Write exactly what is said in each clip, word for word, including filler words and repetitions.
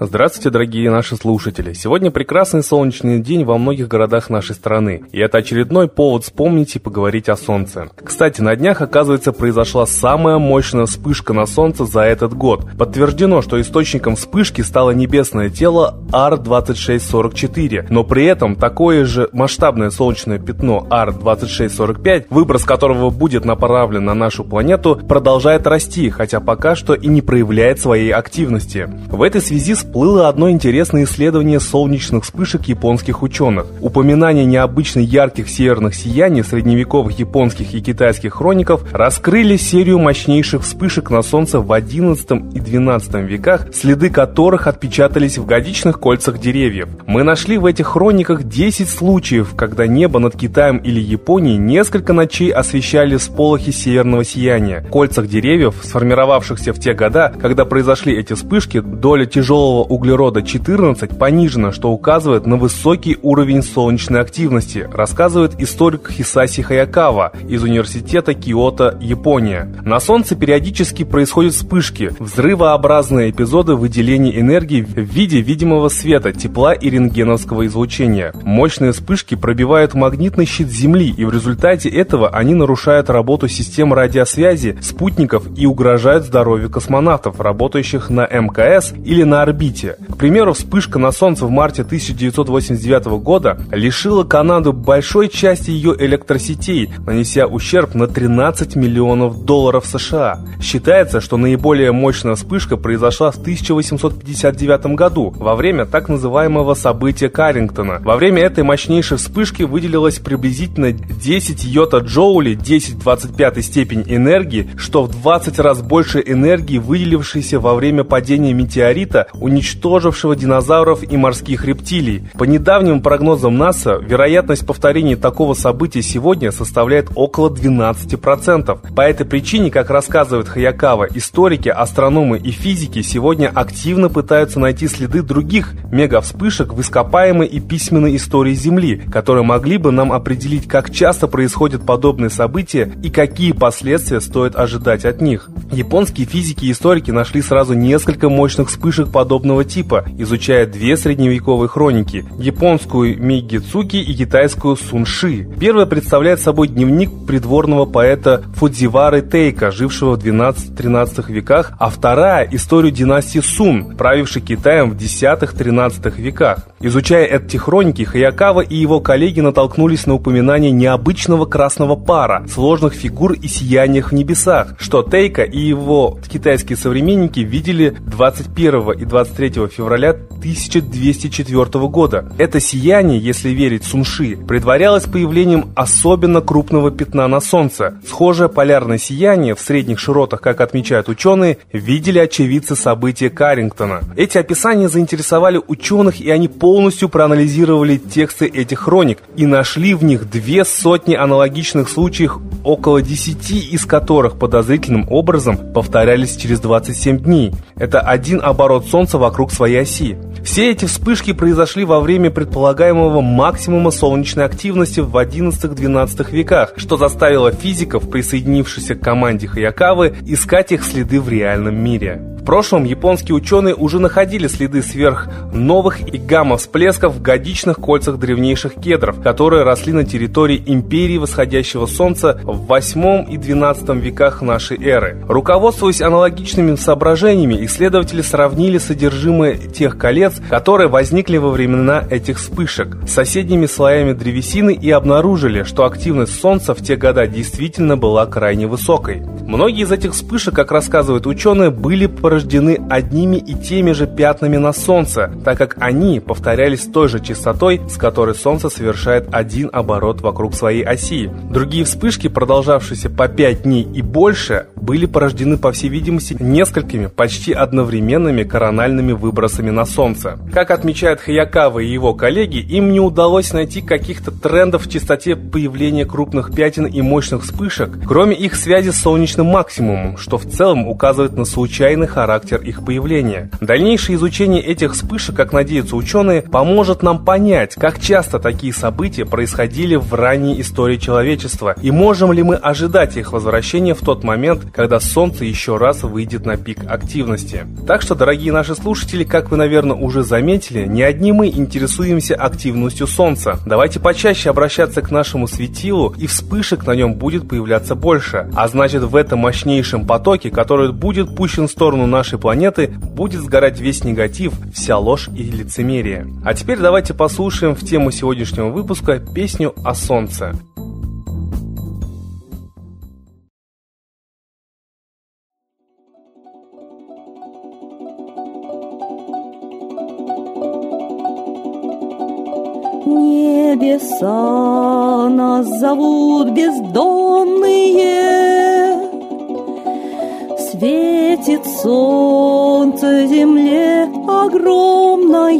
Здравствуйте, дорогие наши слушатели! Сегодня прекрасный солнечный день во многих городах нашей страны, и это очередной повод вспомнить и поговорить о солнце. Кстати, на днях, оказывается, произошла самая мощная вспышка на солнце за этот год. Подтверждено, что источником вспышки стало небесное тело эй ар двадцать шесть сорок четыре, но при этом такое же масштабное солнечное пятно эй ар двадцать шесть сорок пять, выброс которого будет направлен на нашу планету, продолжает расти, хотя пока что и не проявляет своей активности. В этой связи с всплыло одно интересное исследование солнечных вспышек японских ученых. Упоминания необычно ярких северных сияний средневековых японских и китайских хроников раскрыли серию мощнейших вспышек на Солнце в одиннадцатом и двенадцатом веках, следы которых отпечатались в годичных кольцах деревьев. Мы нашли в этих хрониках десять случаев, когда небо над Китаем или Японией несколько ночей освещали всполохи северного сияния. В кольцах деревьев, сформировавшихся в те года, когда произошли эти вспышки, доля тяжелого углерода четырнадцать понижена, что указывает на высокий уровень солнечной активности, рассказывает историк Хисаси Хаякава из университета Киото, Япония. На Солнце периодически происходят вспышки, взрывообразные эпизоды выделения энергии в виде видимого света, тепла и рентгеновского излучения. Мощные вспышки пробивают магнитный щит Земли, и в результате этого они нарушают работу систем радиосвязи, спутников и угрожают здоровью космонавтов, работающих на эм ка эс или на орбите. К примеру, вспышка на Солнце в марте тысяча девятьсот восемьдесят девятого года лишила Канаду большой части ее электросетей, нанеся ущерб на тринадцать миллионов долларов США. Считается, что наиболее мощная вспышка произошла в тысяча восемьсот пятьдесят девятом году, во время так называемого события Каррингтона. Во время этой мощнейшей вспышки выделилось приблизительно десять йота-джоулей, десять в двадцать пятой степени энергии, что в двадцать раз больше энергии, выделившейся во время падения метеорита, уничтожившего динозавров и морских рептилий. По недавним прогнозам НАСА, вероятность повторения такого события сегодня составляет около двенадцати процентов. По этой причине, как рассказывает Хаякава, историки, астрономы и физики сегодня активно пытаются найти следы других мегавспышек в ископаемой и письменной истории Земли, которые могли бы нам определить, как часто происходят подобные события и какие последствия стоит ожидать от них. Японские физики и историки нашли сразу несколько мощных вспышек подобных подобного типа, изучая две средневековые хроники – японскую мигицуки и китайскую сунши. Первая представляет собой дневник придворного поэта Фудзивары Тейка, жившего в двенадцатом-тринадцатом веках, а вторая – историю династии Сун, правившей Китаем в десятом-тринадцатом веках. Изучая эти хроники, Хаякава и его коллеги натолкнулись на упоминание необычного красного пара, сложных фигур и сияниях в небесах, что Тейка и его китайские современники видели двадцать первого и двадцать третьего февраля тысяча двести четвёртого года. Это сияние, если верить сунши, предварялось появлением особенно крупного пятна на Солнце. Схожее полярное сияние в средних широтах, как отмечают ученые, видели очевидцы события Каррингтона. Эти описания заинтересовали ученых, и они полностью проанализировали тексты этих хроник и нашли в них две сотни аналогичных случаев, около десяти из которых подозрительным образом повторялись через двадцать семь дней. Это один оборот Солнца вокруг своей оси. Все эти вспышки произошли во время предполагаемого максимума солнечной активности в одиннадцатом-двенадцатом веках, что заставило физиков, присоединившихся к команде Хаякавы, искать их следы в реальном мире. В прошлом японские ученые уже находили следы сверхновых и гамма-всплесков в годичных кольцах древнейших кедров, которые росли на территории империи восходящего солнца в восьмом и двенадцатом веках нашей эры. Руководствуясь аналогичными соображениями, исследователи сравнили содержимое тех колец, которые возникли во времена этих вспышек, с соседними слоями древесины и обнаружили, что активность солнца в те года действительно была крайне высокой. Многие из этих вспышек, как рассказывают ученые, были порождены одними и теми же пятнами на Солнце, так как они повторялись той же частотой, с которой Солнце совершает один оборот вокруг своей оси. Другие вспышки, продолжавшиеся по пять дней и больше, были порождены, по всей видимости, несколькими почти одновременными корональными выбросами на Солнце. Как отмечают Хаякава и его коллеги, им не удалось найти каких-то трендов в частоте появления крупных пятен и мощных вспышек, кроме их связи с солнечным максимумом, что в целом указывает на случайный характер характер их появления. Дальнейшее изучение этих вспышек, как надеются ученые, поможет нам понять, как часто такие события происходили в ранней истории человечества и можем ли мы ожидать их возвращения в тот момент, когда Солнце еще раз выйдет на пик активности. Так что, дорогие наши слушатели, как вы, наверное, уже заметили, не одни мы интересуемся активностью Солнца. Давайте почаще обращаться к нашему светилу, и вспышек на нем будет появляться больше. А значит, в этом мощнейшем потоке, который будет пущен в сторону нашей планеты, будет сгорать весь негатив, вся ложь и лицемерие. А теперь давайте послушаем в тему сегодняшнего выпуска песню о Солнце. Небеса нас зовут бездонные, светит солнце земле огромное,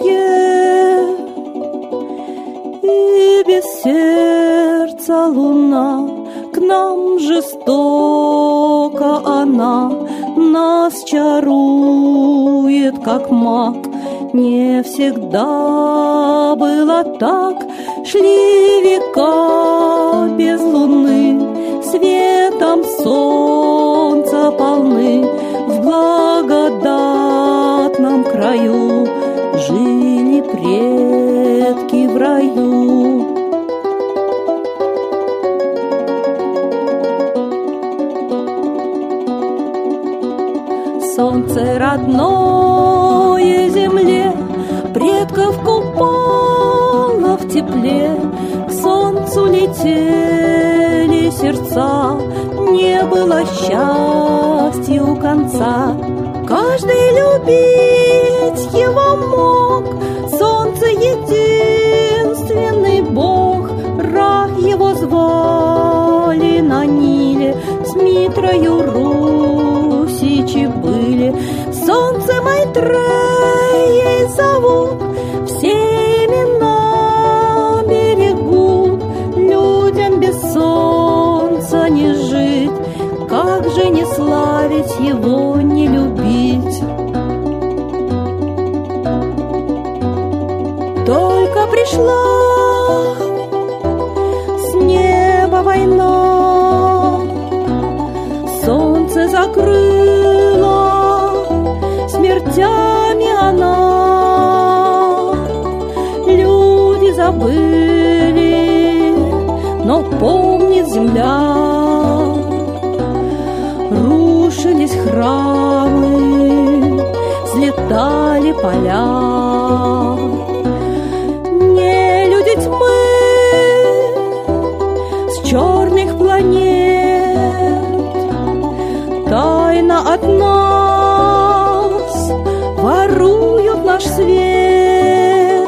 и без сердца луна к нам жестоко она, нас чарует, как маг. Не всегда было так, шли века без луны, светом солнца полны. В благодатном краю жили предки в раю. Солнце родное земле, предков купало в тепле, к солнцу летели сердца, не было счастья у конца. Каждый любить его мог, солнце единственный бог, Ра его звали на Ниле, с Митрою Русичи были. Солнце Майтреей зовут, все имена берегут, людям без солнца не жить, как же не славить его, не любить. Только пришла с неба война, солнце закрыло смертями она, люди забыли, но помнит земля, рушились храмы, взлетали поля. Не люди тьмы с черных планет, тайна одна, воруют наш свет,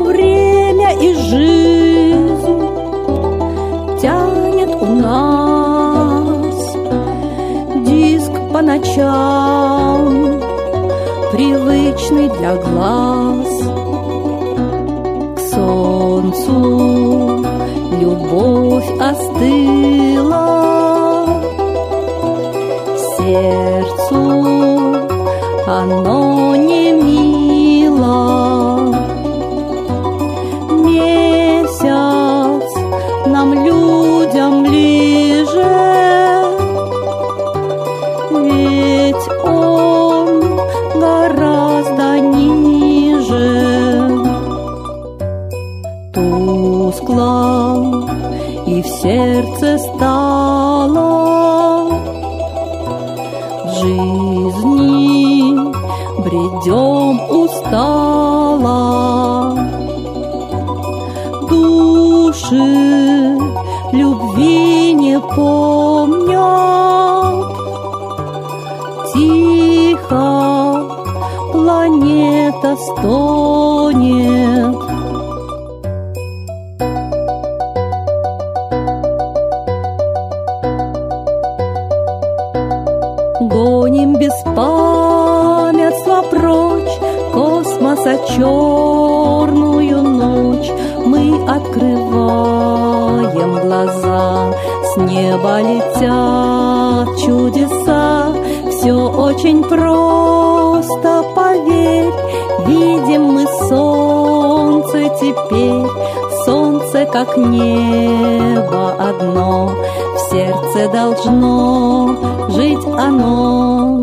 время и жизнь тянет у нас диск по ночам, привычный для глаз. К солнцу любовь остыла, сердцу оно не мило. Месяц нам, людям, ближе, ведь он гораздо ниже. Тускло и в сердце стало жизни. Бредем устало, души любви не помнят, тихо планета стонет. Гоним без памятства прочь космоса черную ночь, мы открываем глаза, с неба летят чудеса. Все очень просто, поверь. Видим мы солнце теперь, солнце как небо одно, в сердце должно жить оно.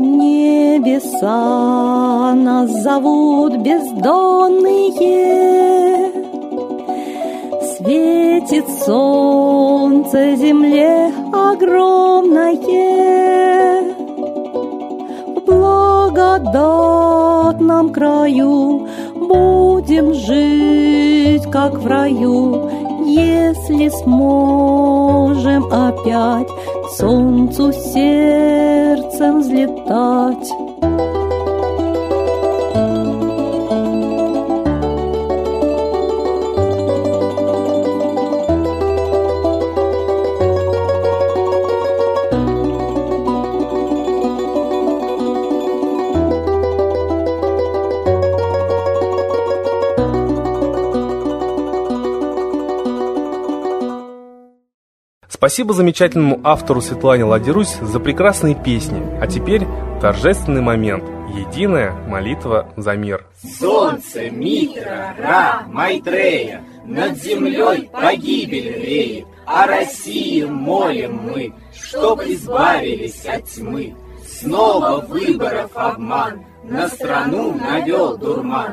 Небеса нас зовут бездонные, светит солнце земле огромное. В благодатном краю будем жить, как в раю, если сможем опять к солнцу сердцем взлетать. Спасибо замечательному автору Светлане Лади Русь за прекрасные песни. А теперь торжественный момент. Единая молитва за мир. Солнце Митра, Ра, Майтрея, над землей погибель реет. О России молим мы, чтоб избавились от тьмы. Снова выборов обман, на страну навел дурман.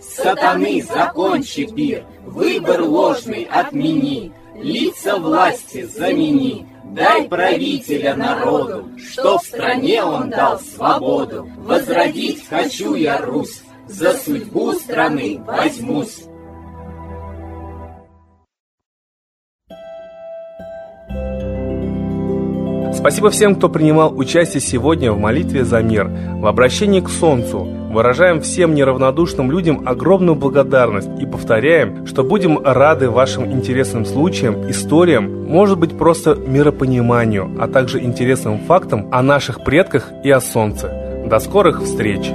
сатаны закончи пир. Выбор ложный отмени, лица власти замени. Дай правителя народу, чтоб стране он дал свободу. Возродить хочу я Русь, за судьбу страны возьмусь. Спасибо всем, кто принимал участие сегодня в молитве за мир, в обращении к солнцу. Выражаем всем неравнодушным людям огромную благодарность и повторяем, что будем рады вашим интересным случаям, историям, может быть, просто миропониманию, а также интересным фактам о наших предках и о солнце. До скорых встреч!